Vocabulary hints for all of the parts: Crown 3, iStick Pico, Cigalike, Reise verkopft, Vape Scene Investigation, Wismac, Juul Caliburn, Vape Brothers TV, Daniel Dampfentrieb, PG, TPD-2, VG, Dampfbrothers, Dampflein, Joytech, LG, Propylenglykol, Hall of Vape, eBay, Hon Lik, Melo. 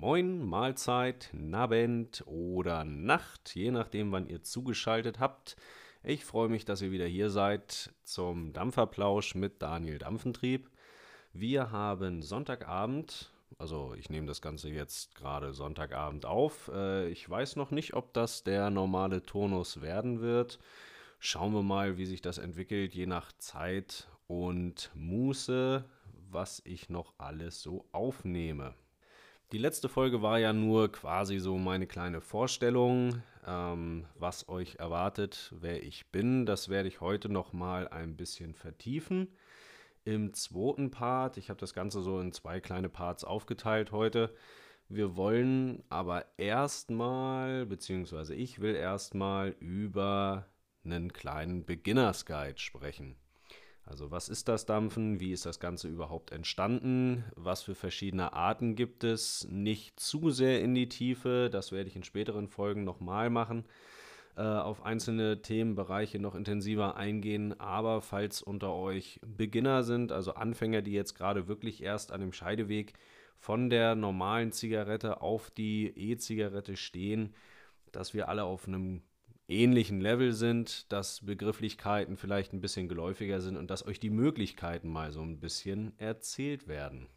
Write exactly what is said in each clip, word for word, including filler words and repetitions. Moin, Mahlzeit, Nabend oder Nacht, je nachdem wann ihr zugeschaltet habt. Ich freue mich, dass ihr wieder hier seid zum Dampferplausch mit Daniel Dampfentrieb. Wir haben Sonntagabend, also ich nehme das Ganze jetzt gerade Sonntagabend auf. Ich weiß noch nicht, ob das der normale Turnus werden wird. Schauen wir mal, wie sich das entwickelt, je nach Zeit und Muße, was ich noch alles so aufnehme. Die letzte Folge war ja nur quasi so meine kleine Vorstellung, ähm, was euch erwartet, wer ich bin. Das werde ich heute nochmal ein bisschen vertiefen. Im zweiten Part, ich habe das Ganze so in zwei kleine Parts aufgeteilt heute. Wir wollen aber erstmal, beziehungsweise ich will erstmal über einen kleinen Beginners Guide sprechen. Also was ist das Dampfen? Wie ist das Ganze überhaupt entstanden? Was für verschiedene Arten gibt es? Nicht zu sehr in die Tiefe, das werde ich in späteren Folgen nochmal machen. Äh, auf einzelne Themenbereiche noch intensiver eingehen. Aber falls unter euch Beginner sind, also Anfänger, die jetzt gerade wirklich erst an dem Scheideweg von der normalen Zigarette auf die E-Zigarette stehen, dass wir alle auf einem ähnlichen Level sind, dass Begrifflichkeiten vielleicht ein bisschen geläufiger sind und dass euch die Möglichkeiten mal so ein bisschen erzählt werden.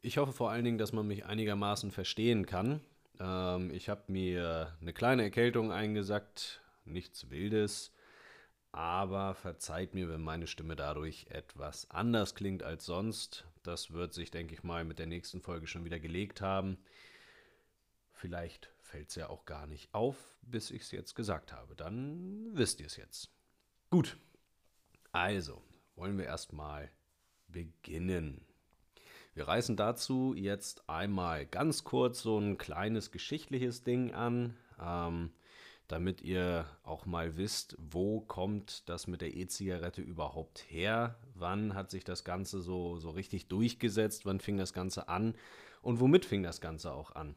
Ich hoffe vor allen Dingen, dass man mich einigermaßen verstehen kann. Ähm, ich habe mir eine kleine Erkältung eingesackt, nichts Wildes, aber verzeiht mir, wenn meine Stimme dadurch etwas anders klingt als sonst. Das wird sich, denke ich mal, mit der nächsten Folge schon wieder gelegt haben. Vielleicht fällt es ja auch gar nicht auf, bis ich es jetzt gesagt habe. Dann wisst ihr es jetzt. Gut, also wollen wir erstmal beginnen. Wir reißen dazu jetzt einmal ganz kurz so ein kleines geschichtliches Ding an, ähm, damit ihr auch mal wisst, wo kommt das mit der E-Zigarette überhaupt her? Wann hat sich das Ganze so, so richtig durchgesetzt? Wann fing das Ganze an? Und womit fing das Ganze auch an?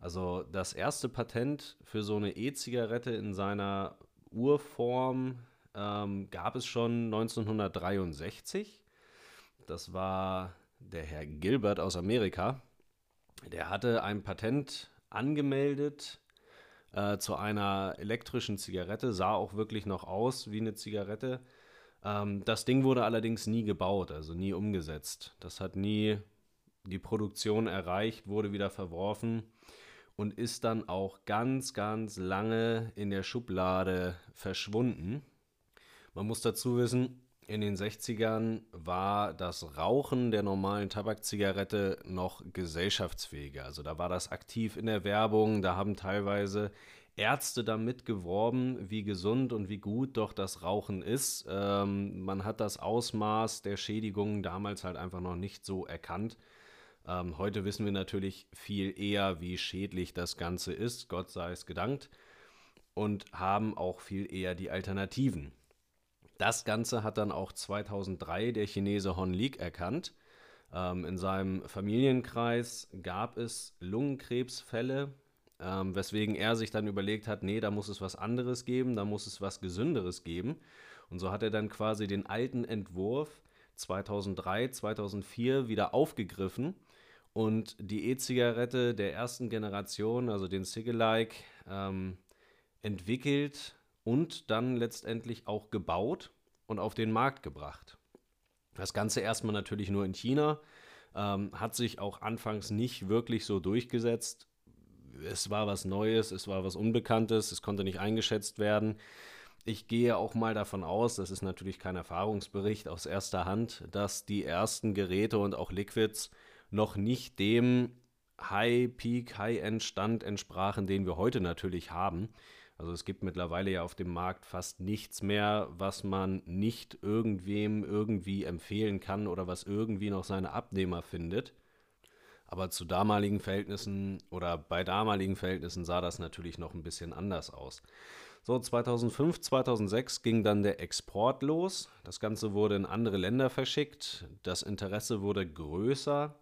Also das erste Patent für so eine E-Zigarette in seiner Urform ähm, gab es schon neunzehnhundertdreiundsechzig. Das war der Herr Gilbert aus Amerika. Der hatte ein Patent angemeldet äh, zu einer elektrischen Zigarette, sah auch wirklich noch aus wie eine Zigarette. Ähm, das Ding wurde allerdings nie gebaut, also nie umgesetzt. Das hat nie die Produktion erreicht, wurde wieder verworfen und ist dann auch ganz, ganz lange in der Schublade verschwunden. Man muss dazu wissen, in den sechzigern war das Rauchen der normalen Tabakzigarette noch gesellschaftsfähiger. Also da war das aktiv in der Werbung, da haben teilweise Ärzte damit geworben, wie gesund und wie gut doch das Rauchen ist. Ähm, man hat das Ausmaß der Schädigungen damals halt einfach noch nicht so erkannt. Ähm, heute wissen wir natürlich viel eher, wie schädlich das Ganze ist, Gott sei es gedankt, und haben auch viel eher die Alternativen. Das Ganze hat dann auch zweitausenddrei der Chinese Hon Lik erkannt. Ähm, in seinem Familienkreis gab es Lungenkrebsfälle, ähm, weswegen er sich dann überlegt hat, nee, da muss es was anderes geben, da muss es was Gesünderes geben. Und so hat er dann quasi den alten Entwurf zweitausenddrei, zweitausendvier wieder aufgegriffen und die E-Zigarette der ersten Generation, also den Cig-alike, ähm, entwickelt und dann letztendlich auch gebaut und auf den Markt gebracht. Das Ganze erstmal natürlich nur in China, ähm, hat sich auch anfangs nicht wirklich so durchgesetzt. Es war was Neues, es war was Unbekanntes, es konnte nicht eingeschätzt werden. Ich gehe auch mal davon aus, das ist natürlich kein Erfahrungsbericht aus erster Hand, dass die ersten Geräte und auch Liquids noch nicht dem High-Peak, High-End-Stand entsprachen, den wir heute natürlich haben. Also es gibt mittlerweile ja auf dem Markt fast nichts mehr, was man nicht irgendwem irgendwie empfehlen kann oder was irgendwie noch seine Abnehmer findet. Aber zu damaligen Verhältnissen oder bei damaligen Verhältnissen sah das natürlich noch ein bisschen anders aus. So, zweitausendfünf, zweitausendsechs ging dann der Export los. Das Ganze wurde in andere Länder verschickt. Das Interesse wurde größer.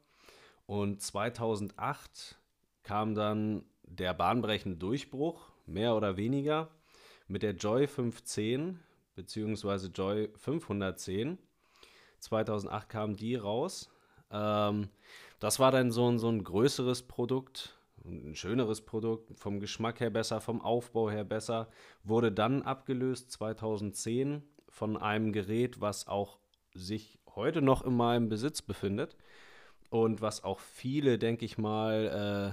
Und zweitausendacht kam dann der bahnbrechende Durchbruch, mehr oder weniger, mit der Joy fünfhundertzehn bzw. Joy fünfhundertzehn. zweitausendacht kam die raus. Ähm, Das war dann so ein, so ein größeres Produkt, ein schöneres Produkt, vom Geschmack her besser, vom Aufbau her besser, wurde dann abgelöst zweitausendzehn von einem Gerät, was auch sich heute noch in meinem Besitz befindet und was auch viele, denke ich mal, äh,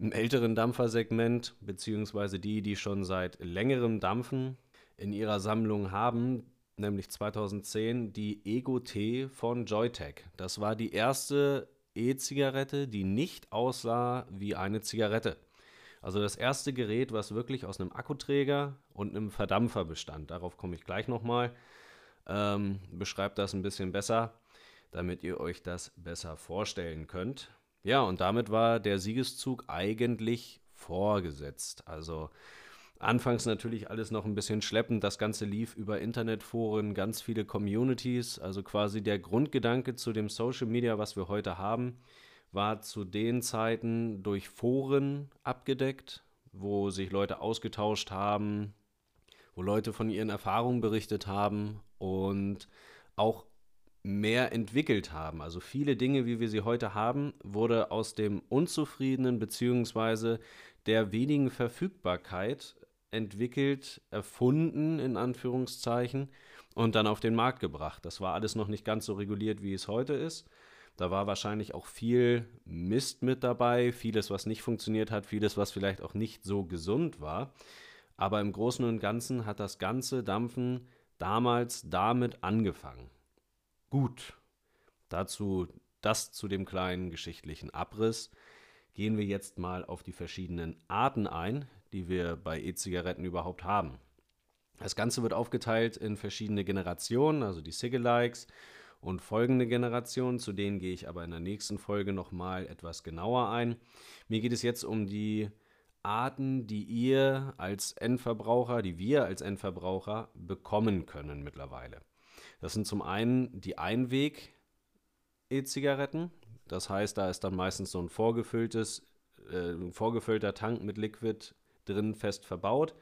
im älteren Dampfersegment, beziehungsweise die, die schon seit längerem dampfen, in ihrer Sammlung haben, nämlich zweitausendzehn die Ego T von Joytech. Das war die erste E-Zigarette, die nicht aussah wie eine Zigarette. Also das erste Gerät, was wirklich aus einem Akkuträger und einem Verdampfer bestand. Darauf komme ich gleich nochmal. Ähm, beschreibt das ein bisschen besser, damit ihr euch das besser vorstellen könnt. Ja, und damit war der Siegeszug eigentlich vorgesetzt. Also anfangs natürlich alles noch ein bisschen schleppend. Das Ganze lief über Internetforen, ganz viele Communities. Also quasi der Grundgedanke zu dem Social Media, was wir heute haben, war zu den Zeiten durch Foren abgedeckt, wo sich Leute ausgetauscht haben, wo Leute von ihren Erfahrungen berichtet haben und auch mehr entwickelt haben. Also viele Dinge, wie wir sie heute haben, wurde aus dem unzufriedenen bzw. der wenigen Verfügbarkeit entwickelt, erfunden in Anführungszeichen und dann auf den Markt gebracht. Das war alles noch nicht ganz so reguliert, wie es heute ist. Da war wahrscheinlich auch viel Mist mit dabei, vieles, was nicht funktioniert hat, vieles, was vielleicht auch nicht so gesund war. Aber im Großen und Ganzen hat das ganze Dampfen damals damit angefangen. Gut, dazu das zu dem kleinen geschichtlichen Abriss. Gehen wir jetzt mal auf die verschiedenen Arten ein, die wir bei E-Zigaretten überhaupt haben. Das Ganze wird aufgeteilt in verschiedene Generationen, also die Cigalikes und folgende Generationen, zu denen gehe ich aber in der nächsten Folge nochmal etwas genauer ein. Mir geht es jetzt um die Arten, die ihr als Endverbraucher, die wir als Endverbraucher bekommen können mittlerweile. Das sind zum einen die Einweg-E-Zigaretten, das heißt, da ist dann meistens so ein vorgefülltes, äh, ein vorgefüllter Tank mit Liquid drin fest verbaut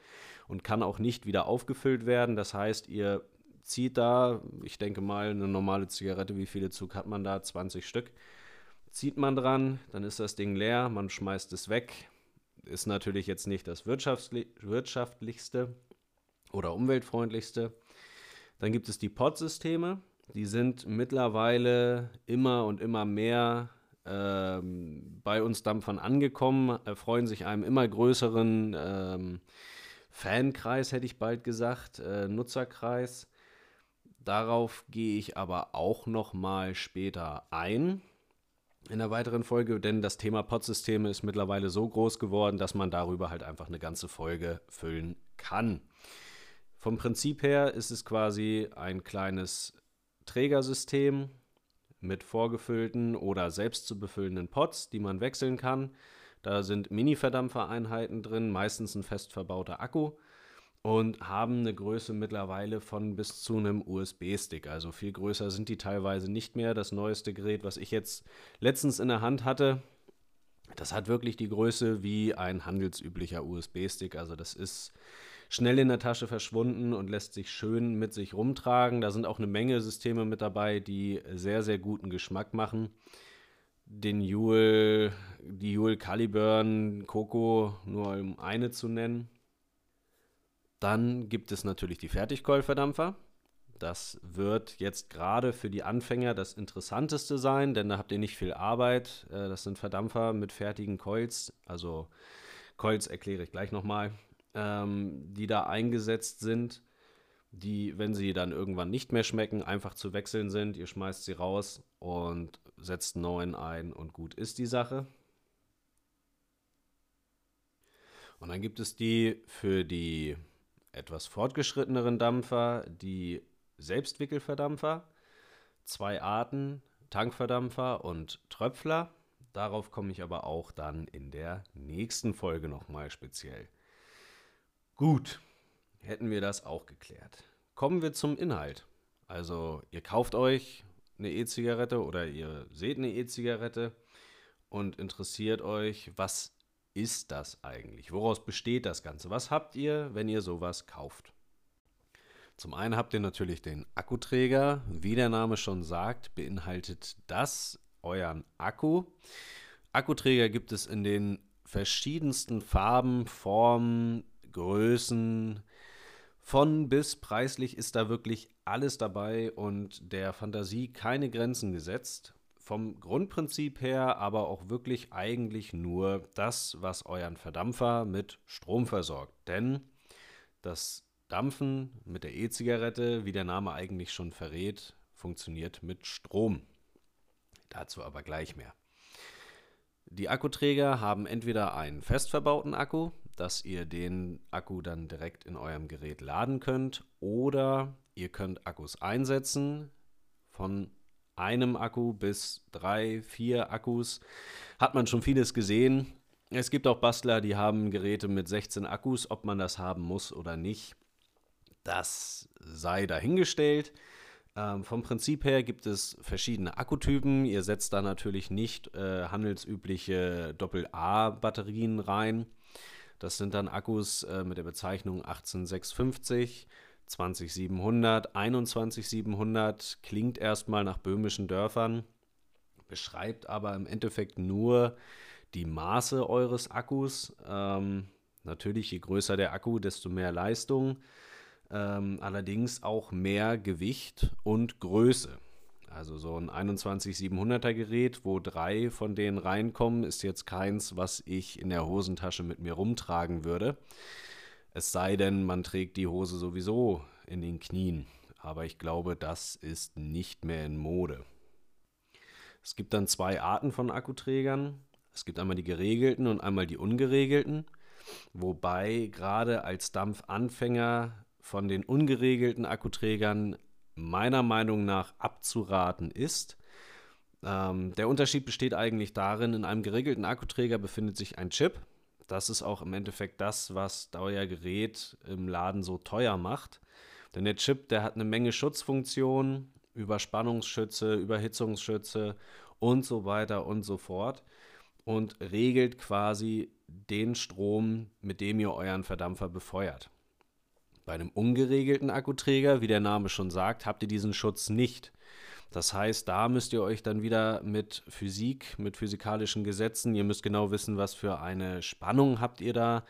und kann auch nicht wieder aufgefüllt werden. Das heißt, ihr zieht da, ich denke mal, eine normale Zigarette, wie viele Zug hat man da? zwanzig Stück. Zieht man dran, dann ist das Ding leer, man schmeißt es weg. Ist natürlich jetzt nicht das wirtschaftlich, wirtschaftlichste oder umweltfreundlichste. Dann gibt es die Pod-Systeme. Die sind mittlerweile immer und immer mehr ähm, bei uns Dampfern angekommen, erfreuen sich einem immer größeren ähm, Fankreis, hätte ich bald gesagt, äh, Nutzerkreis. Darauf gehe ich aber auch nochmal später ein in der weiteren Folge, denn das Thema Pod-Systeme ist mittlerweile so groß geworden, dass man darüber halt einfach eine ganze Folge füllen kann. Vom Prinzip her ist es quasi ein kleines Trägersystem mit vorgefüllten oder selbst zu befüllenden Pots, die man wechseln kann. Da sind Mini-Verdampfereinheiten drin, meistens ein fest verbauter Akku und haben eine Größe mittlerweile von bis zu einem U S B-Stick. Also viel größer sind die teilweise nicht mehr. Das neueste Gerät, was ich jetzt letztens in der Hand hatte, das hat wirklich die Größe wie ein handelsüblicher U S B-Stick. Also das ist schnell in der Tasche verschwunden und lässt sich schön mit sich rumtragen. Da sind auch eine Menge Systeme mit dabei, die sehr, sehr guten Geschmack machen. Den Juul, die Juul Caliburn, Coco, nur um eine zu nennen. Dann gibt es natürlich die Fertigkeulverdampfer. Das wird jetzt gerade für die Anfänger das Interessanteste sein, denn da habt ihr nicht viel Arbeit. Das sind Verdampfer mit fertigen Coils. Also Coils erkläre ich gleich nochmal, die da eingesetzt sind, die, wenn sie dann irgendwann nicht mehr schmecken, einfach zu wechseln sind. Ihr schmeißt sie raus und setzt neuen ein und gut ist die Sache. Und dann gibt es die für die etwas fortgeschritteneren Dampfer, die Selbstwickelverdampfer, zwei Arten, Tankverdampfer und Tröpfler. Darauf komme ich aber auch dann in der nächsten Folge nochmal speziell. Gut, hätten wir das auch geklärt. Kommen wir zum Inhalt. Also ihr kauft euch eine E-Zigarette oder ihr seht eine E-Zigarette und interessiert euch, was ist das eigentlich? Woraus besteht das Ganze? Was habt ihr, wenn ihr sowas kauft? Zum einen habt ihr natürlich den Akkuträger. Wie der Name schon sagt, beinhaltet das euren Akku. Akkuträger gibt es in den verschiedensten Farben, Formen, Größen, von bis preislich ist da wirklich alles dabei und der Fantasie keine Grenzen gesetzt. Vom Grundprinzip her aber auch wirklich eigentlich nur das, was euren Verdampfer mit Strom versorgt. Denn das Dampfen mit der E-Zigarette, wie der Name eigentlich schon verrät, funktioniert mit Strom. Dazu aber gleich mehr. Die Akkuträger haben entweder einen fest verbauten Akku, dass ihr den Akku dann direkt in eurem Gerät laden könnt, oder ihr könnt Akkus einsetzen. Von einem Akku bis drei, vier Akkus hat man schon vieles gesehen. Es gibt auch Bastler, die haben Geräte mit sechzehn Akkus, ob man das haben muss oder nicht. Das sei dahingestellt. Ähm, vom Prinzip her gibt es verschiedene Akkutypen. Ihr setzt da natürlich nicht äh, handelsübliche Doppel A Batterien rein. Das sind dann Akkus äh, mit der Bezeichnung achtzehn sechshundertfünfzig, zwanzig siebenhundert, einundzwanzig siebenhundert. Klingt erstmal nach böhmischen Dörfern, beschreibt aber im Endeffekt nur die Maße eures Akkus. Ähm, natürlich, je größer der Akku, desto mehr Leistung, ähm, allerdings auch mehr Gewicht und Größe. Also so ein einundzwanzig siebenhunderter Gerät, wo drei von denen reinkommen, ist jetzt keins, was ich in der Hosentasche mit mir rumtragen würde. Es sei denn, man trägt die Hose sowieso in den Knien. Aber ich glaube, das ist nicht mehr in Mode. Es gibt dann zwei Arten von Akkuträgern. Es gibt einmal die geregelten und einmal die ungeregelten. Wobei gerade als Dampfanfänger von den ungeregelten Akkuträgern meiner Meinung nach abzuraten ist. Ähm, der Unterschied besteht eigentlich darin, in einem geregelten Akkuträger befindet sich ein Chip. Das ist auch im Endeffekt das, was euer Gerät im Laden so teuer macht. Denn der Chip, der hat eine Menge Schutzfunktionen, Überspannungsschütze, Überhitzungsschütze und so weiter und so fort und regelt quasi den Strom, mit dem ihr euren Verdampfer befeuert. Bei einem ungeregelten Akkuträger, wie der Name schon sagt, habt ihr diesen Schutz nicht. Das heißt, da müsst ihr euch dann wieder mit Physik, mit physikalischen Gesetzen, ihr müsst genau wissen, was für eine Spannung habt ihr da.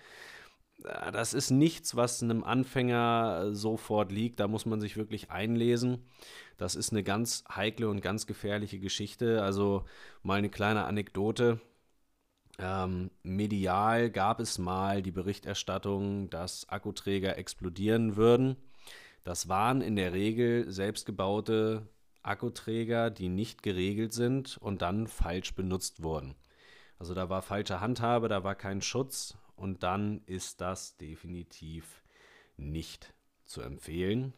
Das ist nichts, was einem Anfänger sofort liegt, da muss man sich wirklich einlesen. Das ist eine ganz heikle und ganz gefährliche Geschichte, also mal eine kleine Anekdote. Ähm, medial gab es mal die Berichterstattung, dass Akkuträger explodieren würden. Das waren in der Regel selbstgebaute Akkuträger, die nicht geregelt sind und dann falsch benutzt wurden. Also da war falsche Handhabe, da war kein Schutz und dann ist das definitiv nicht zu empfehlen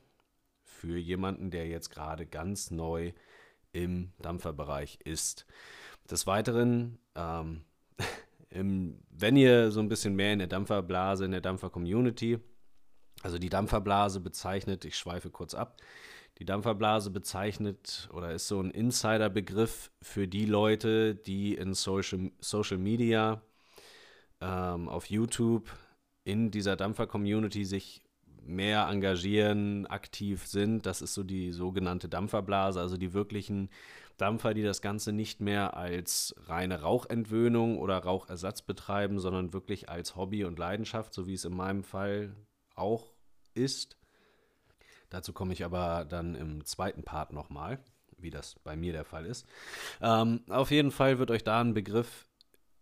für jemanden, der jetzt gerade ganz neu im Dampferbereich ist. Des Weiteren ähm, Im, wenn ihr so ein bisschen mehr in der Dampferblase, in der Dampfer-Community, also die Dampferblase bezeichnet, ich schweife kurz ab, die Dampferblase bezeichnet oder ist so ein Insider-Begriff für die Leute, die in Social, Social Media, ähm, auf YouTube, in dieser Dampfer-Community sich mehr engagieren, aktiv sind. Das ist so die sogenannte Dampferblase, also die wirklichen Dampfer, die das Ganze nicht mehr als reine Rauchentwöhnung oder Rauchersatz betreiben, sondern wirklich als Hobby und Leidenschaft, so wie es in meinem Fall auch ist. Dazu komme ich aber dann im zweiten Part nochmal, wie das bei mir der Fall ist. Ähm, auf jeden Fall wird euch da ein Begriff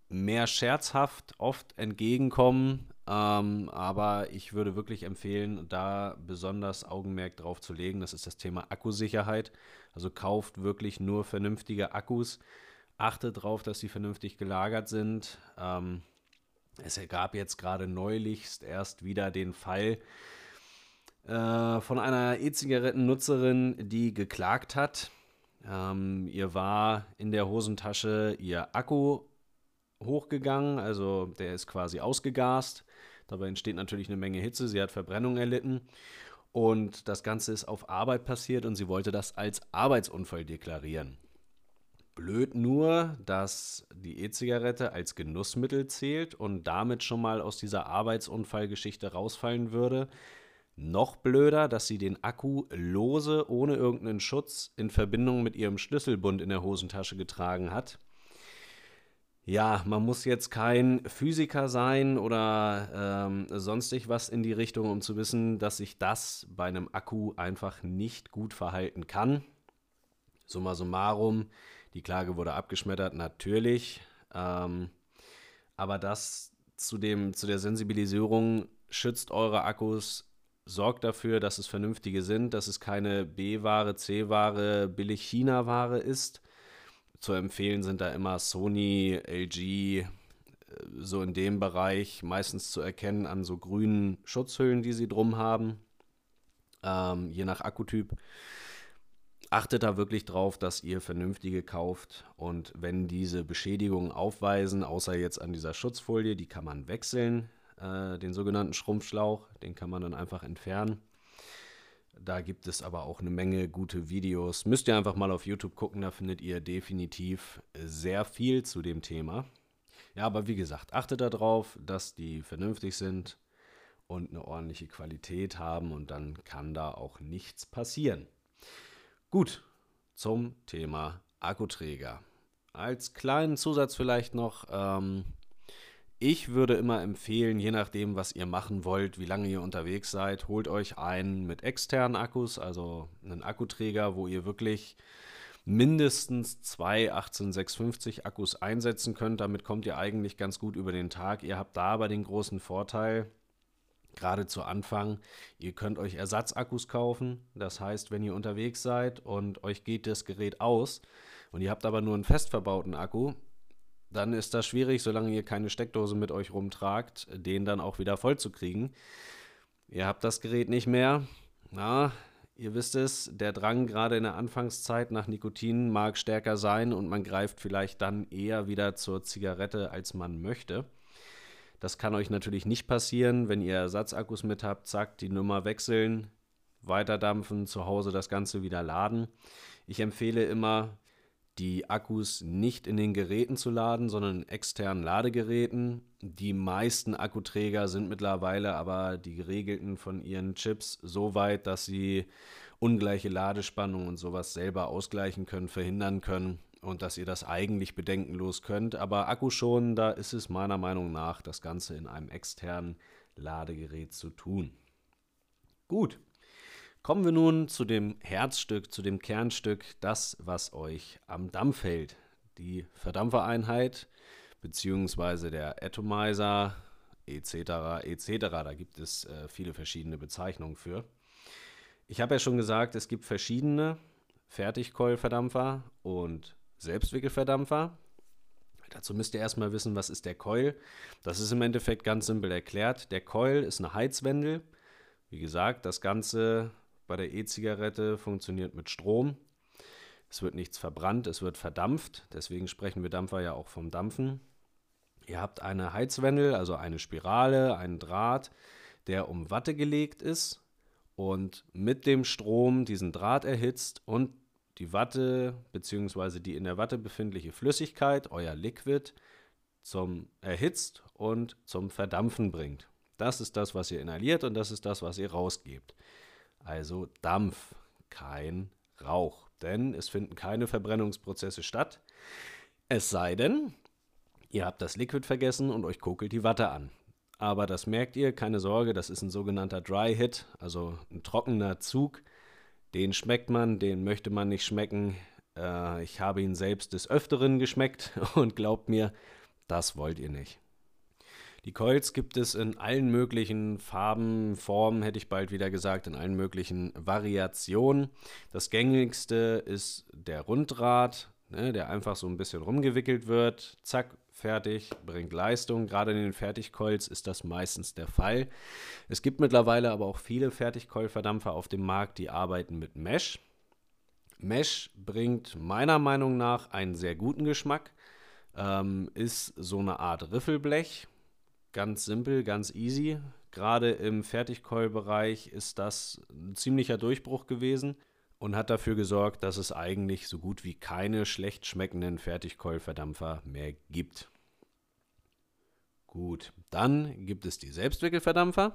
mehr scherzhaft oft entgegenkommen, ähm, aber ich würde wirklich empfehlen, da besonders Augenmerk drauf zu legen. Das ist das Thema Akkusicherheit. Also kauft wirklich nur vernünftige Akkus, achtet darauf, dass sie vernünftig gelagert sind. Ähm, es gab jetzt gerade neulichst erst wieder den Fall äh, von einer E-Zigarettennutzerin, die geklagt hat. Ähm, ihr war in der Hosentasche ihr Akku hochgegangen, also der ist quasi ausgegast. Dabei entsteht natürlich eine Menge Hitze, sie hat Verbrennung erlitten und das Ganze ist auf Arbeit passiert und sie wollte das als Arbeitsunfall deklarieren. Blöd nur, dass die E-Zigarette als Genussmittel zählt und damit schon mal aus dieser Arbeitsunfallgeschichte rausfallen würde, Noch blöder, dass sie den Akku lose, ohne irgendeinen Schutz, in Verbindung mit ihrem Schlüsselbund in der Hosentasche getragen hat. Ja, man muss jetzt kein Physiker sein oder ähm, sonstig was in die Richtung, um zu wissen, dass sich das bei einem Akku einfach nicht gut verhalten kann. Summa summarum, die Klage wurde abgeschmettert, natürlich. Ähm, aber das zu, dem, zu der Sensibilisierung, schützt eure Akkus, sorgt dafür, dass es vernünftige sind, dass es keine B-Ware, C-Ware, Billig-China-Ware ist. Zu empfehlen sind da immer Sony, L G, so in dem Bereich, meistens zu erkennen an so grünen Schutzhüllen, die sie drum haben, ähm, je nach Akkutyp. Achtet da wirklich drauf, dass ihr vernünftige kauft, und wenn diese Beschädigungen aufweisen, außer jetzt an dieser Schutzfolie, die kann man wechseln, äh, den sogenannten Schrumpfschlauch, den kann man dann einfach entfernen. Da gibt es aber auch eine Menge gute Videos. Müsst ihr einfach mal auf YouTube gucken, da findet ihr definitiv sehr viel zu dem Thema. Ja, aber wie gesagt, achtet darauf, dass die vernünftig sind und eine ordentliche Qualität haben, und dann kann da auch nichts passieren. Gut, zum Thema Akkuträger. Als kleinen Zusatz vielleicht noch, ähm, ich würde immer empfehlen, je nachdem, was ihr machen wollt, wie lange ihr unterwegs seid, holt euch einen mit externen Akkus, also einen Akkuträger, wo ihr wirklich mindestens zwei achtzehn sechshundertfünfzig Akkus einsetzen könnt. Damit kommt ihr eigentlich ganz gut über den Tag. Ihr habt da aber den großen Vorteil, gerade zu Anfang, ihr könnt euch Ersatzakkus kaufen. Das heißt, wenn ihr unterwegs seid und euch geht das Gerät aus und ihr habt aber nur einen fest verbauten Akku, dann ist das schwierig, solange ihr keine Steckdose mit euch rumtragt, den dann auch wieder voll zu kriegen. Ihr habt das Gerät nicht mehr. Na, ihr wisst es, der Drang gerade in der Anfangszeit nach Nikotin mag stärker sein und man greift vielleicht dann eher wieder zur Zigarette, als man möchte. Das kann euch natürlich nicht passieren, wenn ihr Ersatzakkus mit habt, zack, die Nummer wechseln, weiterdampfen, zu Hause das Ganze wieder laden. Ich empfehle immer, die Akkus nicht in den Geräten zu laden, sondern in externen Ladegeräten. Die meisten Akkuträger sind mittlerweile aber die geregelten von ihren Chips so weit, dass sie ungleiche Ladespannung und sowas selber ausgleichen können, verhindern können und dass ihr das eigentlich bedenkenlos könnt. Aber akkuschonen, da ist es meiner Meinung nach, das Ganze in einem externen Ladegerät zu tun. Gut. Kommen wir nun zu dem Herzstück, zu dem Kernstück, das, was euch am Dampf hält. Die Verdampfereinheit bzw. der Atomizer et cetera et cetera. Da gibt es äh, viele verschiedene Bezeichnungen für. Ich habe ja schon gesagt, es gibt verschiedene Fertigkeulverdampfer und Selbstwickelverdampfer. Dazu müsst ihr erstmal wissen, was ist der Coil. Das ist im Endeffekt ganz simpel erklärt. Der Coil ist eine Heizwendel. Wie gesagt, das Ganze bei der E-Zigarette funktioniert mit Strom. Es wird nichts verbrannt, es wird verdampft. Deswegen sprechen wir Dampfer ja auch vom Dampfen. Ihr habt eine Heizwendel, also eine Spirale, einen Draht, der um Watte gelegt ist und mit dem Strom diesen Draht erhitzt und die Watte bzw. die in der Watte befindliche Flüssigkeit, euer Liquid, zum erhitzt und zum Verdampfen bringt. Das ist das, was ihr inhaliert, und das ist das, was ihr rausgebt. Also Dampf, kein Rauch, denn es finden keine Verbrennungsprozesse statt. Es sei denn, ihr habt das Liquid vergessen und euch kokelt die Watte an. Aber das merkt ihr, keine Sorge, das ist ein sogenannter Dry Hit, also ein trockener Zug. Den schmeckt man, den möchte man nicht schmecken. Äh, ich habe ihn selbst des Öfteren geschmeckt und glaubt mir, das wollt ihr nicht. Die Coils gibt es in allen möglichen Farben, Formen, hätte ich bald wieder gesagt, in allen möglichen Variationen. Das gängigste ist der Runddraht, ne, der einfach so ein bisschen rumgewickelt wird. Zack, fertig, bringt Leistung. Gerade in den Fertigcoils ist das meistens der Fall. Es gibt mittlerweile aber auch viele Fertigcoil-Verdampfer auf dem Markt, die arbeiten mit Mesh. Mesh bringt meiner Meinung nach einen sehr guten Geschmack, ähm, ist so eine Art Riffelblech. Ganz simpel, ganz easy. Gerade im Fertigkeul-Bereich ist das ein ziemlicher Durchbruch gewesen und hat dafür gesorgt, dass es eigentlich so gut wie keine schlecht schmeckenden Fertigkeul-Verdampfer mehr gibt. Gut, dann gibt es die Selbstwickelverdampfer.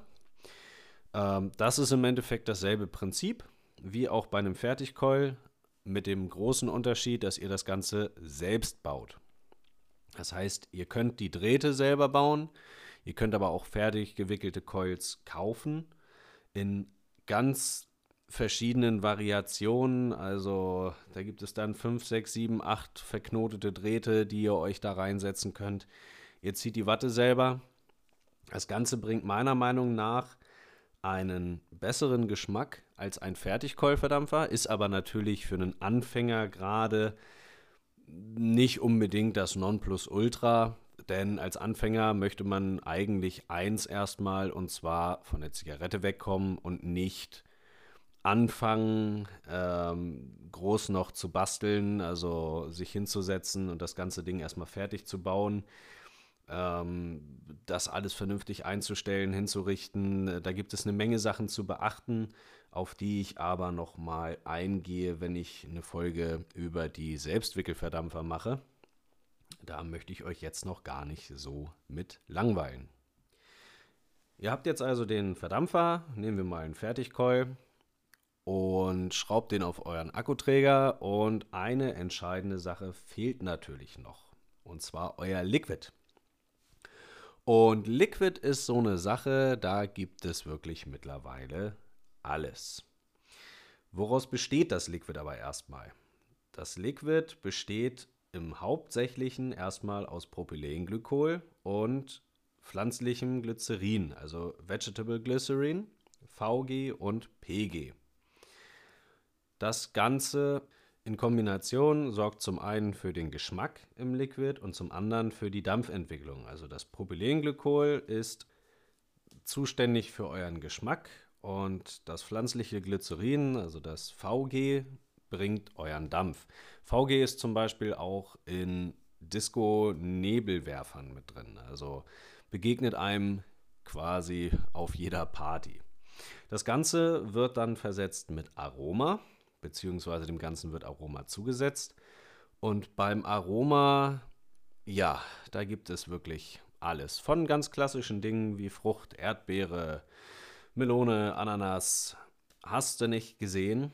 Ähm, das ist im Endeffekt dasselbe Prinzip wie auch bei einem Fertigcoil, mit dem großen Unterschied, dass ihr das Ganze selbst baut. Das heißt, ihr könnt die Drähte selber bauen, ihr könnt aber auch fertig gewickelte Coils kaufen in ganz verschiedenen Variationen. Also da gibt es dann fünf, sechs, sieben, acht verknotete Drähte, die ihr euch da reinsetzen könnt. Ihr zieht die Watte selber. Das Ganze bringt meiner Meinung nach einen besseren Geschmack als ein Fertigcoil-Verdampfer, ist aber natürlich für einen Anfänger gerade nicht unbedingt das Nonplusultra, denn als Anfänger möchte man eigentlich eins erstmal, und zwar von der Zigarette wegkommen und nicht anfangen, ähm, groß noch zu basteln, also sich hinzusetzen und das ganze Ding erstmal fertig zu bauen, ähm, das alles vernünftig einzustellen, hinzurichten. Da gibt es eine Menge Sachen zu beachten, auf die ich aber nochmal eingehe, wenn ich eine Folge über die Selbstwickelverdampfer mache. Da möchte ich euch jetzt noch gar nicht so mit langweilen. Ihr habt jetzt also den Verdampfer, nehmen wir mal einen Fertigcoil, und schraubt den auf euren Akkuträger, und eine entscheidende Sache fehlt natürlich noch, und zwar euer Liquid. Und Liquid ist so eine Sache, da gibt es wirklich mittlerweile alles. Woraus besteht das Liquid aber erstmal? Das Liquid besteht im Hauptsächlichen erstmal aus Propylenglykol und pflanzlichem Glycerin, also Vegetable Glycerin, V G und P G. Das Ganze in Kombination sorgt zum einen für den Geschmack im Liquid und zum anderen für die Dampfentwicklung. Also das Propylenglykol ist zuständig für euren Geschmack. Und das pflanzliche Glycerin, also das V G, bringt euren Dampf. V G ist zum Beispiel auch in Disco-Nebelwerfern mit drin. Also begegnet einem quasi auf jeder Party. Das Ganze wird dann versetzt mit Aroma, beziehungsweise dem Ganzen wird Aroma zugesetzt. Und beim Aroma, ja, da gibt es wirklich alles. Von ganz klassischen Dingen wie Frucht, Erdbeere, Melone, Ananas, hast du nicht gesehen,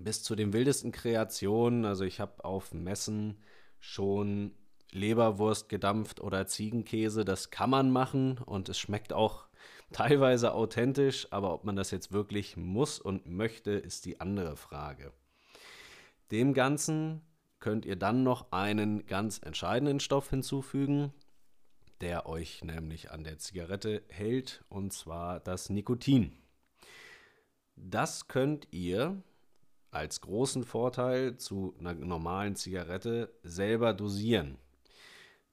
bis zu den wildesten Kreationen. Also ich habe auf Messen schon Leberwurst gedampft oder Ziegenkäse. Das kann man machen und es schmeckt auch teilweise authentisch, aber ob man das jetzt wirklich muss und möchte, ist die andere Frage. Dem Ganzen könnt ihr dann noch einen ganz entscheidenden Stoff hinzufügen, der euch nämlich an der Zigarette hält, und zwar das Nikotin. Das könnt ihr als großen Vorteil zu einer normalen Zigarette selber dosieren.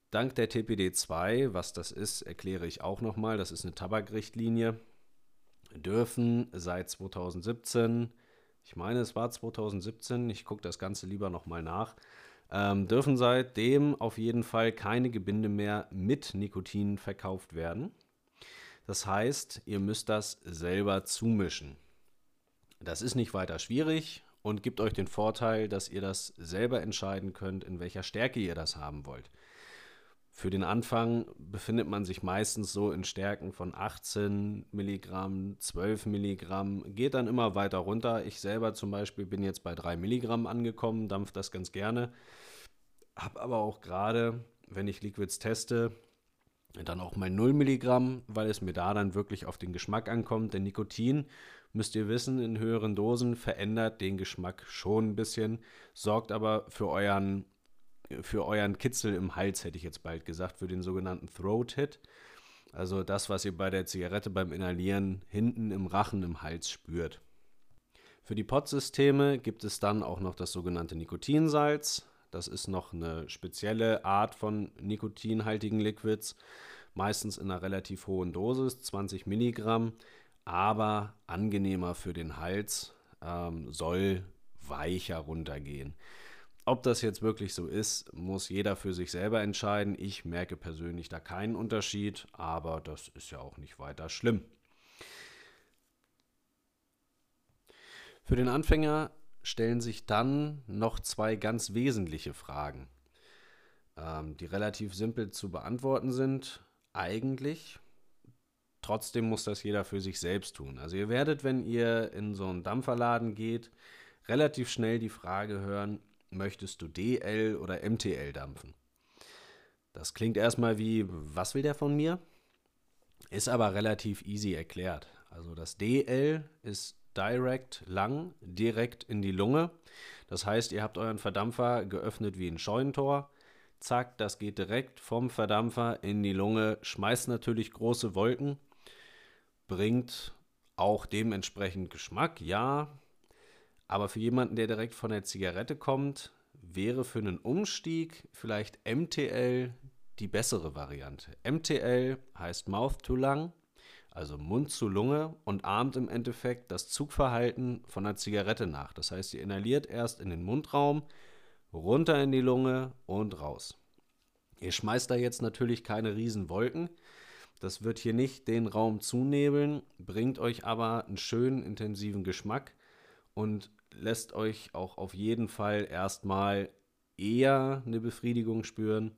Dank der T P D zwei, was das ist, erkläre ich auch nochmal, das ist eine Tabakrichtlinie, dürfen seit zweitausendsiebzehn, ich meine es war zweitausendsiebzehn, ich gucke das Ganze lieber nochmal nach, Ähm, dürfen seitdem auf jeden Fall keine Gebinde mehr mit Nikotin verkauft werden. Das heißt, ihr müsst das selber zumischen. Das ist nicht weiter schwierig und gibt euch den Vorteil, dass ihr das selber entscheiden könnt, in welcher Stärke ihr das haben wollt. Für den Anfang befindet man sich meistens so in Stärken von achtzehn Milligramm, zwölf Milligramm, geht dann immer weiter runter. Ich selber zum Beispiel bin jetzt bei drei Milligramm angekommen, dampfe das ganz gerne. Habe aber auch gerade, wenn ich Liquids teste, dann auch mal null Milligramm, weil es mir da dann wirklich auf den Geschmack ankommt. Denn Nikotin, müsst ihr wissen, in höheren Dosen verändert den Geschmack schon ein bisschen, sorgt aber für euren für euren Kitzel im Hals, hätte ich jetzt bald gesagt, für den sogenannten Throat Hit. Also das, was ihr bei der Zigarette beim Inhalieren hinten im Rachen, im Hals spürt. Für die Pod-Systeme gibt es dann auch noch das sogenannte Nikotinsalz. Das ist noch eine spezielle Art von nikotinhaltigen Liquids, meistens in einer relativ hohen Dosis, zwanzig Milligramm, aber angenehmer für den Hals, ähm, soll weicher runtergehen. Ob das jetzt wirklich so ist, muss jeder für sich selber entscheiden. Ich merke persönlich da keinen Unterschied, aber das ist ja auch nicht weiter schlimm. Für den Anfänger stellen sich dann noch zwei ganz wesentliche Fragen, die relativ simpel zu beantworten sind. Eigentlich, Trotzdem muss das jeder für sich selbst tun. Also ihr werdet, wenn ihr in so einen Dampferladen geht, relativ schnell die Frage hören, möchtest du D L oder M T L dampfen? Das klingt erstmal wie, was will der von mir? Ist aber relativ easy erklärt. Also das D L ist direkt lang, direkt in die Lunge. Das heißt, ihr habt euren Verdampfer geöffnet wie ein Scheunentor. Zack, das geht direkt vom Verdampfer in die Lunge, schmeißt natürlich große Wolken, bringt auch dementsprechend Geschmack, ja. Aber für jemanden, der direkt von der Zigarette kommt, wäre für einen Umstieg vielleicht M T L die bessere Variante. M T L heißt Mouth to Lung, also Mund zu Lunge, und ahmt im Endeffekt das Zugverhalten von einer Zigarette nach. Das heißt, ihr inhaliert erst in den Mundraum, runter in die Lunge und raus. Ihr schmeißt da jetzt natürlich keine riesen Wolken. Das wird hier nicht den Raum zunebeln, bringt euch aber einen schönen, intensiven Geschmack und lässt euch auch auf jeden Fall erstmal eher eine Befriedigung spüren,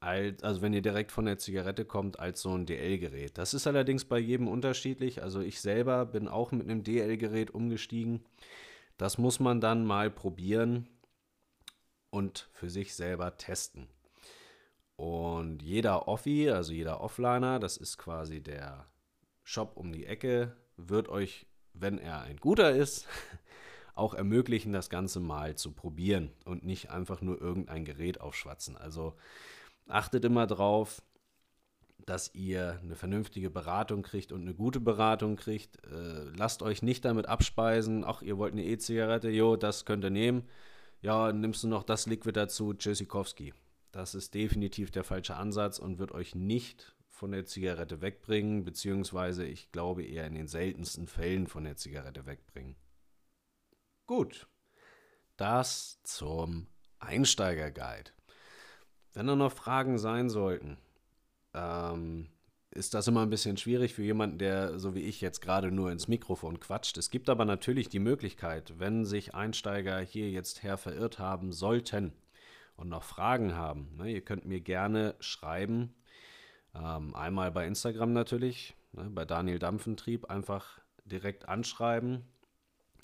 als, also wenn ihr direkt von der Zigarette kommt, als so ein D L-Gerät. Das ist allerdings bei jedem unterschiedlich. Also ich selber bin auch mit einem D L-Gerät umgestiegen. Das muss man dann mal probieren und für sich selber testen. Und jeder Offi, also jeder Offliner, das ist quasi der Shop um die Ecke, wird euch, wenn er ein guter ist, auch ermöglichen, das Ganze mal zu probieren und nicht einfach nur irgendein Gerät aufschwatzen. Also achtet immer drauf, dass ihr eine vernünftige Beratung kriegt und eine gute Beratung kriegt. Äh, lasst euch nicht damit abspeisen, ach, ihr wollt eine E-Zigarette, jo, das könnt ihr nehmen. Ja, nimmst du noch das Liquid dazu, Tschüssikowski. Das ist definitiv der falsche Ansatz und wird euch nicht von der Zigarette wegbringen, beziehungsweise ich glaube eher in den seltensten Fällen von der Zigarette wegbringen. Gut, das zum Einsteiger-Guide. Wenn da noch Fragen sein sollten, ähm, ist das immer ein bisschen schwierig für jemanden, der so wie ich jetzt gerade nur ins Mikrofon quatscht. Es gibt aber natürlich die Möglichkeit, wenn sich Einsteiger hier jetzt her verirrt haben sollten und noch Fragen haben, ne, ihr könnt mir gerne schreiben, ähm, einmal bei Instagram natürlich, ne, bei Daniel Dampfentrieb einfach direkt anschreiben.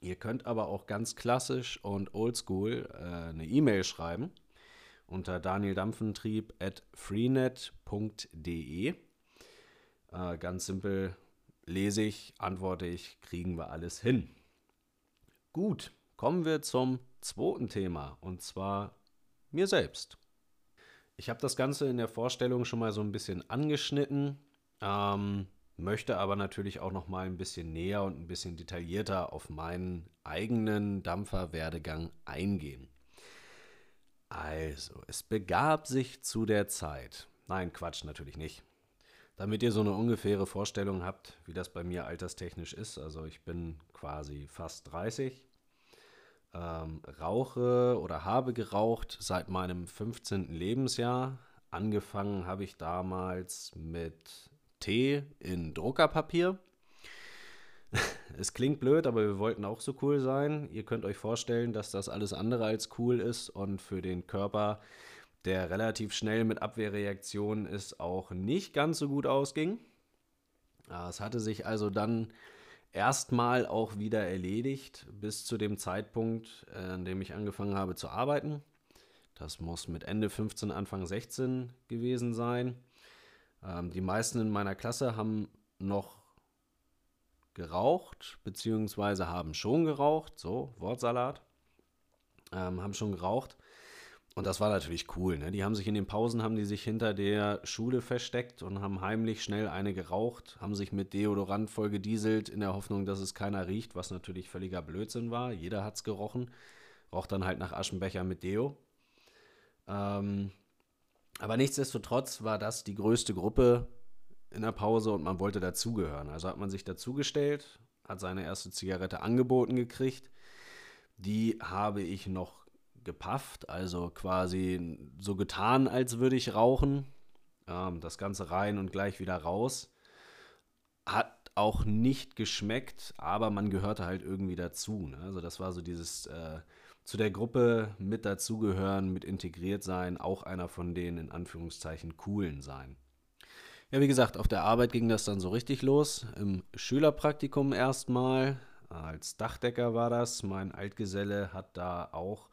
Ihr könnt aber auch ganz klassisch und oldschool äh, eine E-Mail schreiben unter danieldampfentrieb at freenet punkt de. Äh, ganz simpel, lese ich, antworte ich, kriegen wir alles hin. Gut, kommen wir zum zweiten Thema, und zwar mir selbst. Ich habe das Ganze in der Vorstellung schon mal so ein bisschen angeschnitten, ähm, möchte aber natürlich auch noch mal ein bisschen näher und ein bisschen detaillierter auf meinen eigenen Dampferwerdegang eingehen. Also, es begab sich zu der Zeit, nein, Quatsch, natürlich nicht. Damit ihr so eine ungefähre Vorstellung habt, wie das bei mir alterstechnisch ist. Also ich bin quasi fast dreißig, ähm, rauche oder habe geraucht seit meinem fünfzehnten Lebensjahr. Angefangen habe ich damals mit Tee in Druckerpapier. Es klingt blöd, aber wir wollten auch so cool sein. Ihr könnt euch vorstellen, dass das alles andere als cool ist und für den Körper, der relativ schnell mit Abwehrreaktionen ist, auch nicht ganz so gut ausging. Es hatte sich also dann erstmal auch wieder erledigt, bis zu dem Zeitpunkt, an dem ich angefangen habe zu arbeiten. Das muss mit Ende fünfzehn, Anfang sechzehn gewesen sein. Die meisten in meiner Klasse haben noch geraucht, beziehungsweise haben schon geraucht, so, Wortsalat, haben schon geraucht. Und das war natürlich cool, ne? Die haben sich in den Pausen, haben die sich hinter der Schule versteckt und haben heimlich schnell eine geraucht, haben sich mit Deodorant voll gedieselt in der Hoffnung, dass es keiner riecht, was natürlich völliger Blödsinn war. Jeder hat's gerochen, roch dann halt nach Aschenbecher mit Deo. Ähm, aber nichtsdestotrotz war das die größte Gruppe in der Pause und man wollte dazugehören. Also hat man sich dazugestellt, hat seine erste Zigarette angeboten gekriegt. Die habe ich noch gepafft, also quasi so getan, als würde ich rauchen. Ähm, das Ganze rein und gleich wieder raus. Hat auch nicht geschmeckt, aber man gehörte halt irgendwie dazu, ne? Also das war so dieses äh, zu der Gruppe mit dazugehören, mit integriert sein, auch einer von denen in Anführungszeichen coolen sein. Ja, wie gesagt, auf der Arbeit ging das dann so richtig los. Im Schülerpraktikum erstmal. Als Dachdecker war das. Mein Altgeselle hat da auch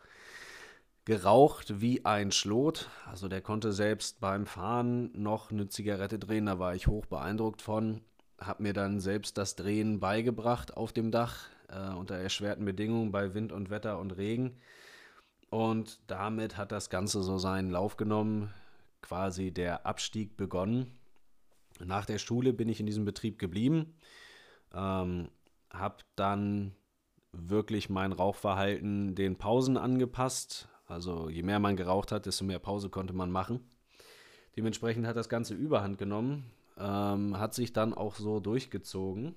geraucht wie ein Schlot. Also der konnte selbst beim Fahren noch eine Zigarette drehen. Da war ich hoch beeindruckt von. Habe mir dann selbst das Drehen beigebracht auf dem Dach äh, unter erschwerten Bedingungen bei Wind und Wetter und Regen. Und damit hat das Ganze so seinen Lauf genommen, quasi der Abstieg begonnen. Nach der Schule bin ich in diesem Betrieb geblieben, ähm, habe dann wirklich mein Rauchverhalten den Pausen angepasst. Also je mehr man geraucht hat, desto mehr Pause konnte man machen. Dementsprechend hat das Ganze Überhand genommen. Ähm, hat sich dann auch so durchgezogen,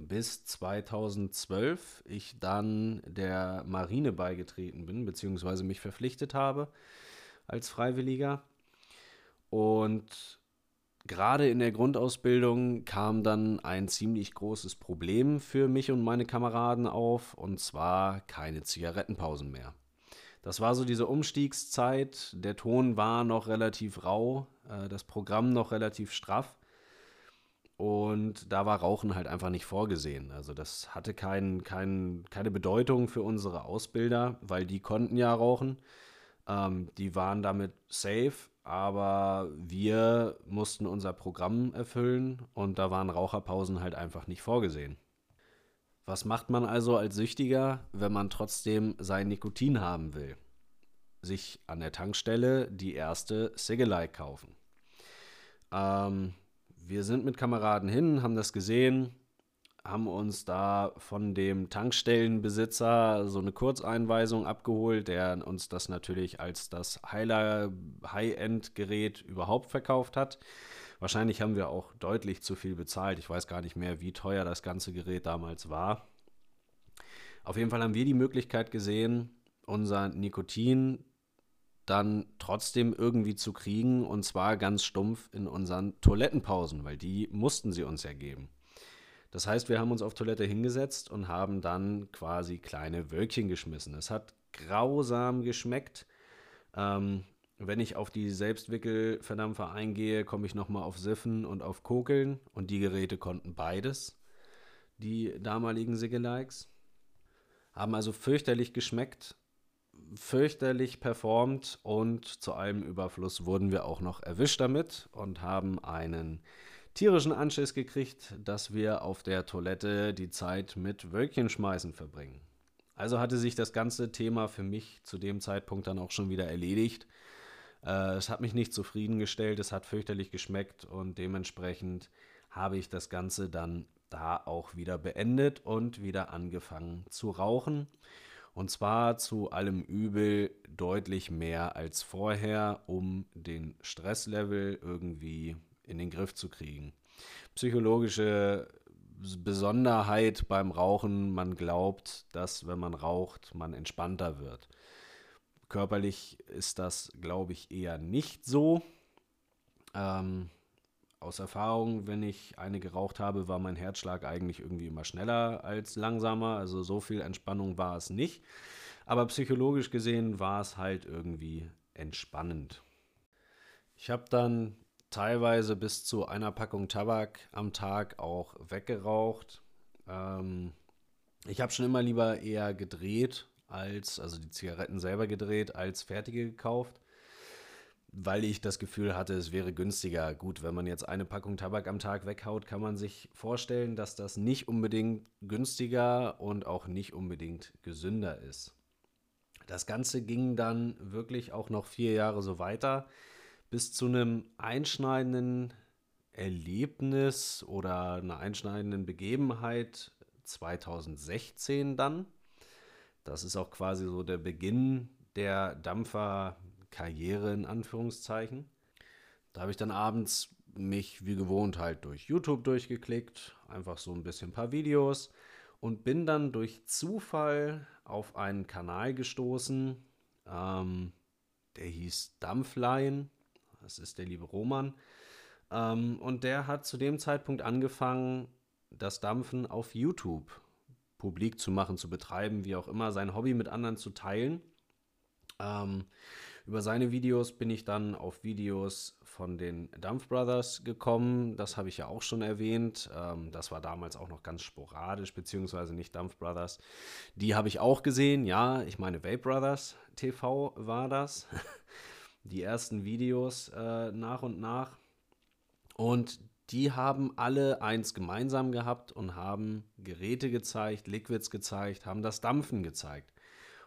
bis zweitausendzwölf ich dann der Marine beigetreten bin, beziehungsweise mich verpflichtet habe als Freiwilliger. Und gerade in der Grundausbildung kam dann ein ziemlich großes Problem für mich und meine Kameraden auf, und zwar keine Zigarettenpausen mehr. Das war so diese Umstiegszeit, der Ton war noch relativ rau, das Programm noch relativ straff, und da war Rauchen halt einfach nicht vorgesehen. Also das hatte kein, kein, keine Bedeutung für unsere Ausbilder, weil die konnten ja rauchen, ähm, die waren damit safe, aber wir mussten unser Programm erfüllen und da waren Raucherpausen halt einfach nicht vorgesehen. Was macht man also als Süchtiger, wenn man trotzdem sein Nikotin haben will? Sich an der Tankstelle die erste Cigalei kaufen. Ähm, wir sind mit Kameraden hin, haben das gesehen, haben uns da von dem Tankstellenbesitzer so eine Kurzeinweisung abgeholt, der uns das natürlich als das High-End-Gerät überhaupt verkauft hat. Wahrscheinlich haben wir auch deutlich zu viel bezahlt. Ich weiß gar nicht mehr, wie teuer das ganze Gerät damals war. Auf jeden Fall haben wir die Möglichkeit gesehen, unser Nikotin dann trotzdem irgendwie zu kriegen, und zwar ganz stumpf in unseren Toilettenpausen, weil die mussten sie uns ja geben. Das heißt, wir haben uns auf Toilette hingesetzt und haben dann quasi kleine Wölkchen geschmissen. Es hat grausam geschmeckt. Ähm, wenn ich auf die Selbstwickelverdampfer eingehe, komme ich nochmal auf Siffen und auf Kokeln. Und die Geräte konnten beides, die damaligen Cigalikes. Haben also fürchterlich geschmeckt, fürchterlich performt, und zu allem Überfluss wurden wir auch noch erwischt damit und haben einen tierischen Anschiss gekriegt, dass wir auf der Toilette die Zeit mit Wölkchenschmeißen verbringen. Also hatte sich das ganze Thema für mich zu dem Zeitpunkt dann auch schon wieder erledigt. Äh, es hat mich nicht zufriedengestellt, es hat fürchterlich geschmeckt, und dementsprechend habe ich das Ganze dann da auch wieder beendet und wieder angefangen zu rauchen. Und zwar zu allem Übel deutlich mehr als vorher, um den Stresslevel irgendwie in den Griff zu kriegen. Psychologische Besonderheit beim Rauchen: man glaubt, dass wenn man raucht, man entspannter wird. Körperlich ist das, glaube ich, eher nicht so. Ähm, aus Erfahrung, wenn ich eine geraucht habe, war mein Herzschlag eigentlich irgendwie immer schneller als langsamer. Also so viel Entspannung war es nicht. Aber psychologisch gesehen war es halt irgendwie entspannend. Ich habe dann teilweise bis zu einer Packung Tabak am Tag auch weggeraucht. Ähm, ich habe schon immer lieber eher gedreht, als, also die Zigaretten selber gedreht, als fertige gekauft, weil ich das Gefühl hatte, es wäre günstiger. Gut, wenn man jetzt eine Packung Tabak am Tag weghaut, kann man sich vorstellen, dass das nicht unbedingt günstiger und auch nicht unbedingt gesünder ist. Das Ganze ging dann wirklich auch noch vier Jahre so weiter, bis zu einem einschneidenden Erlebnis oder einer einschneidenden Begebenheit zweitausendsechzehn dann. Das ist auch quasi so der Beginn der Dampferkarriere in Anführungszeichen. Da habe ich dann abends mich wie gewohnt halt durch YouTube durchgeklickt, einfach so ein bisschen ein paar Videos, und bin dann durch Zufall auf einen Kanal gestoßen, ähm, der hieß Dampflein. Das ist der liebe Roman. Ähm, und der hat zu dem Zeitpunkt angefangen, das Dampfen auf YouTube publik zu machen, zu betreiben, wie auch immer, sein Hobby mit anderen zu teilen. Ähm, Über seine Videos bin ich dann auf Videos von den Dampfbrothers gekommen. Das habe ich ja auch schon erwähnt. Ähm, das war damals auch noch ganz sporadisch, beziehungsweise nicht Dampfbrothers. Die habe ich auch gesehen. Ja, ich meine, Vape Brothers T V war das. Die ersten Videos äh, nach und nach. Und die haben alle eins gemeinsam gehabt und haben Geräte gezeigt, Liquids gezeigt, haben das Dampfen gezeigt.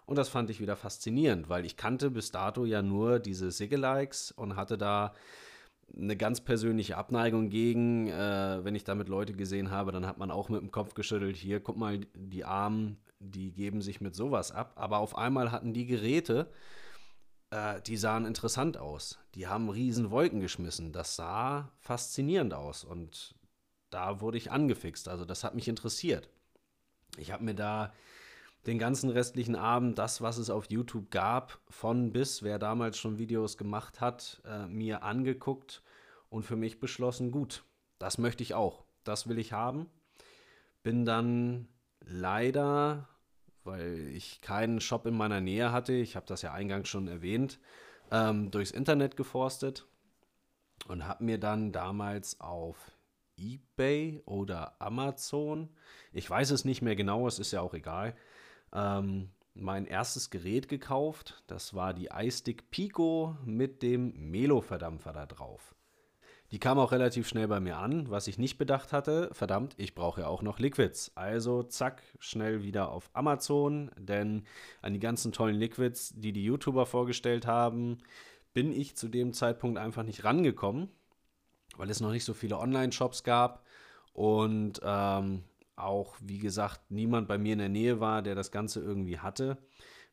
Und das fand ich wieder faszinierend, weil ich kannte bis dato ja nur diese Sigalikes und hatte da eine ganz persönliche Abneigung gegen. Äh, wenn ich damit Leute gesehen habe, dann hat man auch mit dem Kopf geschüttelt, hier, guck mal, die Armen, die geben sich mit sowas ab. Aber auf einmal hatten die Geräte, äh, die sahen interessant aus. Die haben riesen Wolken geschmissen. Das sah faszinierend aus und da wurde ich angefixt. Also das hat mich interessiert. Ich habe mir da den ganzen restlichen Abend, das, was es auf YouTube gab, von bis, wer damals schon Videos gemacht hat, äh, mir angeguckt und für mich beschlossen, gut, das möchte ich auch, das will ich haben. Bin dann leider, weil ich keinen Shop in meiner Nähe hatte, ich habe das ja eingangs schon erwähnt, ähm, durchs Internet geforstet und habe mir dann damals auf eBay oder Amazon, ich weiß es nicht mehr genau, es ist ja auch egal, Ähm, mein erstes Gerät gekauft. Das war die iStick Pico mit dem Melo-Verdampfer da drauf. Die kam auch relativ schnell bei mir an, was ich nicht bedacht hatte. Verdammt, ich brauche ja auch noch Liquids. Also zack, schnell wieder auf Amazon, denn an die ganzen tollen Liquids, die die YouTuber vorgestellt haben, bin ich zu dem Zeitpunkt einfach nicht rangekommen, weil es noch nicht so viele Online-Shops gab und ähm, auch, wie gesagt, niemand bei mir in der Nähe war, der das Ganze irgendwie hatte.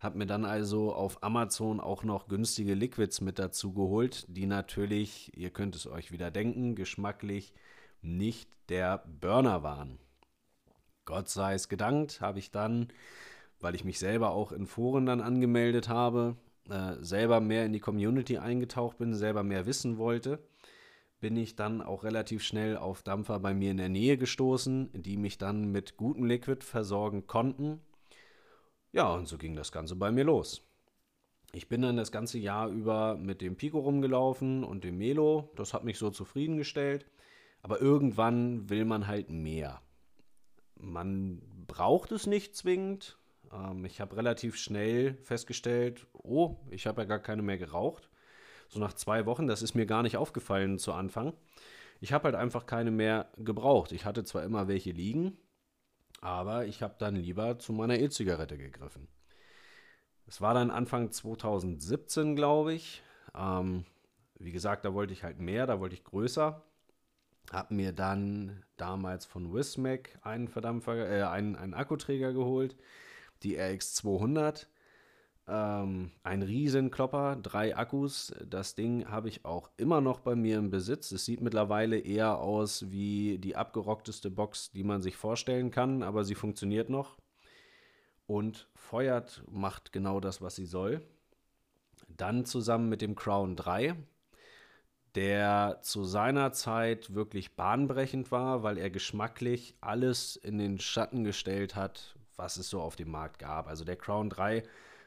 Habe mir dann also auf Amazon auch noch günstige Liquids mit dazu geholt, die natürlich, ihr könnt es euch wieder denken, geschmacklich nicht der Burner waren. Gott sei es gedankt, habe ich dann, weil ich mich selber auch in Foren dann angemeldet habe, äh, selber mehr in die Community eingetaucht bin, selber mehr wissen wollte, bin ich dann auch relativ schnell auf Dampfer bei mir in der Nähe gestoßen, die mich dann mit gutem Liquid versorgen konnten. Ja, und so ging das Ganze bei mir los. Ich bin dann das ganze Jahr über mit dem Pico rumgelaufen und dem Melo. Das hat mich so zufriedengestellt. Aber irgendwann will man halt mehr. Man braucht es nicht zwingend. Ich habe relativ schnell festgestellt, oh, ich habe ja gar keine mehr geraucht. So nach zwei Wochen, das ist mir gar nicht aufgefallen zu Anfang. Ich habe halt einfach keine mehr gebraucht. Ich hatte zwar immer welche liegen, aber ich habe dann lieber zu meiner E-Zigarette gegriffen. Es war dann Anfang zweitausendsiebzehn, glaube ich. Ähm, wie gesagt, da wollte ich halt mehr, da wollte ich größer. Habe mir dann damals von Wismac einen Verdampfer, äh, einen, einen Akkuträger geholt, die R X zweihundert. Ähm, ein Riesenklopper, drei Akkus. Das Ding habe ich auch immer noch bei mir im Besitz. Es sieht mittlerweile eher aus wie die abgerockteste Box, die man sich vorstellen kann, aber sie funktioniert noch und feuert, macht genau das, was sie soll. Dann zusammen mit dem Crown drei, der zu seiner Zeit wirklich bahnbrechend war, weil er geschmacklich alles in den Schatten gestellt hat, was es so auf dem Markt gab. Also der Crown drei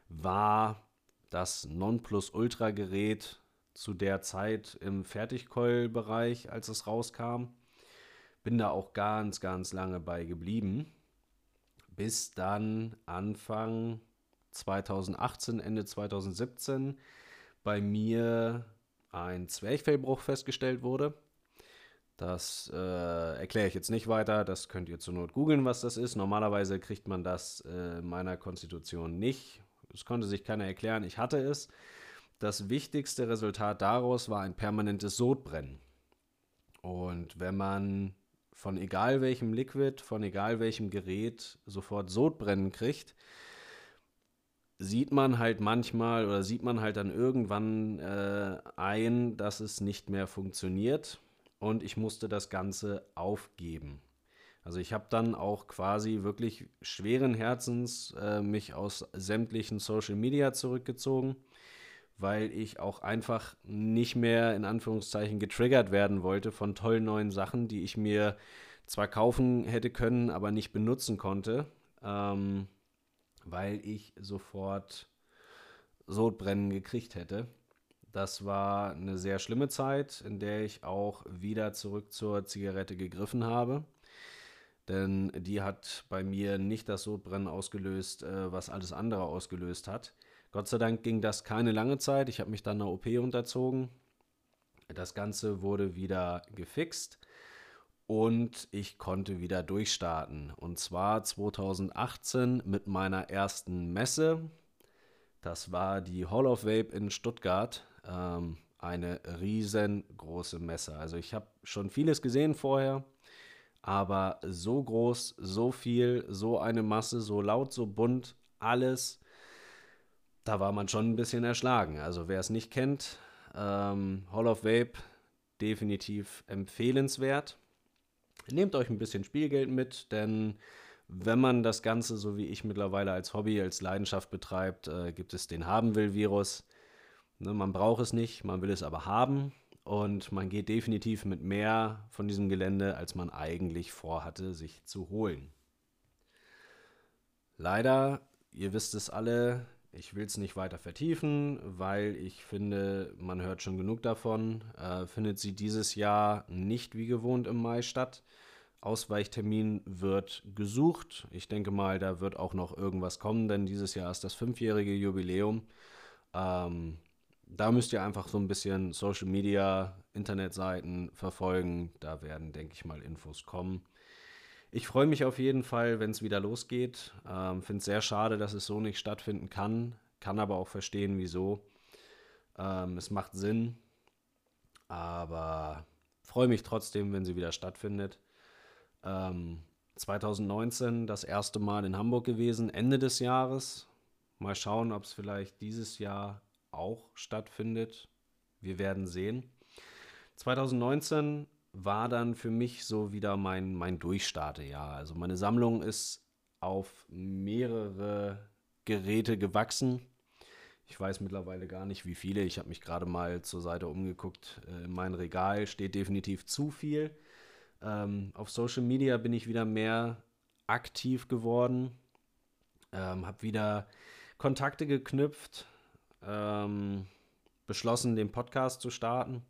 war das Nonplusultra-Gerät zu der Zeit im Fertigkeul-Bereich, als es rauskam. Bin da auch ganz, ganz lange bei geblieben, bis dann Anfang zweitausendachtzehn, Ende zweitausendsiebzehn bei mir ein Zwerchfellbruch festgestellt wurde. Das äh, erkläre ich jetzt nicht weiter, das könnt ihr zur Not googeln, was das ist. Normalerweise kriegt man das äh, meiner Konstitution nicht. Es konnte sich keiner erklären, ich hatte es. Das wichtigste Resultat daraus war ein permanentes Sodbrennen. Und wenn man von egal welchem Liquid, von egal welchem Gerät sofort Sodbrennen kriegt, sieht man halt manchmal oder sieht man halt dann irgendwann äh, ein, dass es nicht mehr funktioniert. Und ich musste das Ganze aufgeben. Also ich habe dann auch quasi wirklich schweren Herzens äh, mich aus sämtlichen Social Media zurückgezogen, weil ich auch einfach nicht mehr in Anführungszeichen getriggert werden wollte von tollen neuen Sachen, die ich mir zwar kaufen hätte können, aber nicht benutzen konnte, ähm, weil ich sofort Sodbrennen gekriegt hätte. Das war eine sehr schlimme Zeit, in der ich auch wieder zurück zur Zigarette gegriffen habe. Denn die hat bei mir nicht das Sodbrennen ausgelöst, was alles andere ausgelöst hat. Gott sei Dank ging das keine lange Zeit. Ich habe mich dann einer O P unterzogen. Das Ganze wurde wieder gefixt und ich konnte wieder durchstarten. Und zwar zweitausendachtzehn mit meiner ersten Messe. Das war die Hall of Vape in Stuttgart. Ähm, eine riesengroße Messe. Also ich habe schon vieles gesehen vorher. Aber so groß, so viel, so eine Masse, so laut, so bunt, alles, da war man schon ein bisschen erschlagen. Also wer es nicht kennt, ähm, Hall of Vape, definitiv empfehlenswert. Nehmt euch ein bisschen Spielgeld mit, denn wenn man das Ganze, so wie ich mittlerweile als Hobby, als Leidenschaft betreibt, äh, gibt es den Haben-will-Virus. Ne, man braucht es nicht, man will es aber haben. Und man geht definitiv mit mehr von diesem Gelände, als man eigentlich vorhatte, sich zu holen. Leider, ihr wisst es alle, ich will es nicht weiter vertiefen, weil ich finde, man hört schon genug davon. Äh, findet sie dieses Jahr nicht wie gewohnt im Mai statt. Ausweichtermin wird gesucht. Ich denke mal, da wird auch noch irgendwas kommen, denn dieses Jahr ist das fünfjährige Jubiläum. Ähm... Da müsst ihr einfach so ein bisschen Social Media, Internetseiten verfolgen. Da werden, denke ich mal, Infos kommen. Ich freue mich auf jeden Fall, wenn es wieder losgeht. Ähm, finde es sehr schade, dass es so nicht stattfinden kann. Kann aber auch verstehen, wieso. Ähm, es macht Sinn. Aber freue mich trotzdem, wenn sie wieder stattfindet. Ähm, zweitausendneunzehn das erste Mal in Hamburg gewesen, Ende des Jahres. Mal schauen, ob es vielleicht dieses Jahr auch stattfindet. Wir werden sehen. zweitausendneunzehn war dann für mich so wieder mein, mein Durchstartejahr. Also meine Sammlung ist auf mehrere Geräte gewachsen. Ich weiß mittlerweile gar nicht, wie viele. Ich habe mich gerade mal zur Seite umgeguckt. In meinem Regal steht definitiv zu viel. Ähm, auf Social Media bin ich wieder mehr aktiv geworden. Ähm, habe wieder Kontakte geknüpft. Ähm, beschlossen, den Podcast zu starten.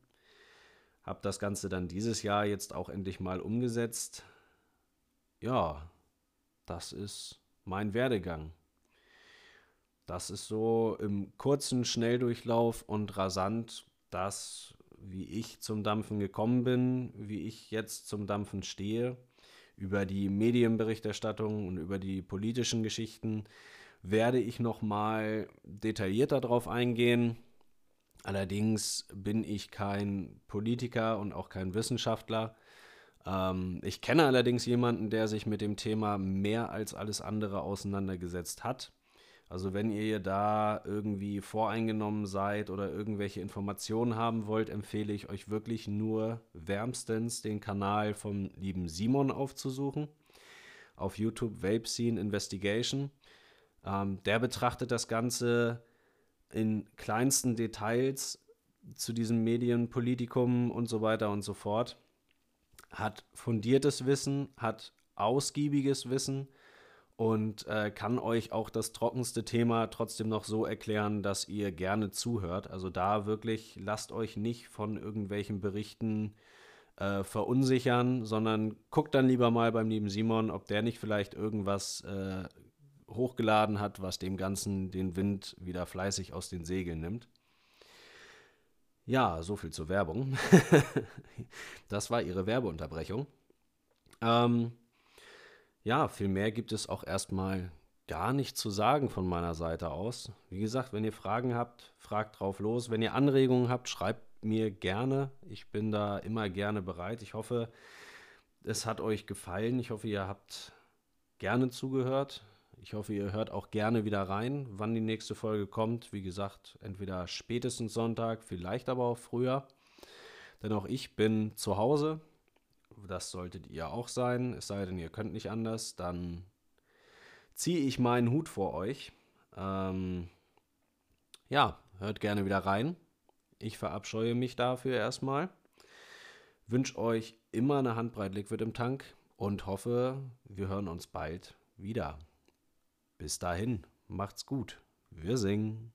Habe das Ganze dann dieses Jahr jetzt auch endlich mal umgesetzt. Ja, das ist mein Werdegang. Das ist so im kurzen Schnelldurchlauf und rasant das, wie ich zum Dampfen gekommen bin, wie ich jetzt zum Dampfen stehe, über die Medienberichterstattung und über die politischen Geschichten. Werde ich nochmal detaillierter darauf eingehen. Allerdings bin ich kein Politiker und auch kein Wissenschaftler. Ähm, ich kenne allerdings jemanden, der sich mit dem Thema mehr als alles andere auseinandergesetzt hat. Also wenn ihr da irgendwie voreingenommen seid oder irgendwelche Informationen haben wollt, empfehle ich euch wirklich nur wärmstens, den Kanal vom lieben Simon aufzusuchen. Auf YouTube Vape Scene Investigation. Der betrachtet das Ganze in kleinsten Details zu diesem Medienpolitikum und so weiter und so fort. Hat fundiertes Wissen, hat ausgiebiges Wissen und äh, kann euch auch das trockenste Thema trotzdem noch so erklären, dass ihr gerne zuhört. Also da wirklich, lasst euch nicht von irgendwelchen Berichten äh, verunsichern, sondern guckt dann lieber mal beim lieben Simon, ob der nicht vielleicht irgendwas äh, hochgeladen hat, was dem Ganzen den Wind wieder fleißig aus den Segeln nimmt. Ja, so viel zur Werbung. Das war ihre Werbeunterbrechung. Ähm, ja, viel mehr gibt es auch erstmal gar nicht zu sagen von meiner Seite aus. Wie gesagt, wenn ihr Fragen habt, fragt drauf los. Wenn ihr Anregungen habt, schreibt mir gerne. Ich bin da immer gerne bereit. Ich hoffe, es hat euch gefallen. Ich hoffe, ihr habt gerne zugehört. Ich hoffe, ihr hört auch gerne wieder rein, wann die nächste Folge kommt. Wie gesagt, entweder spätestens Sonntag, vielleicht aber auch früher. Denn auch ich bin zu Hause. Das solltet ihr auch sein. Es sei denn, ihr könnt nicht anders. Dann ziehe ich meinen Hut vor euch. Ähm, ja, hört gerne wieder rein. Ich verabscheue mich dafür erstmal. Wünsche euch immer eine Handbreit Liquid im Tank und hoffe, wir hören uns bald wieder. Bis dahin, macht's gut. Wir singen.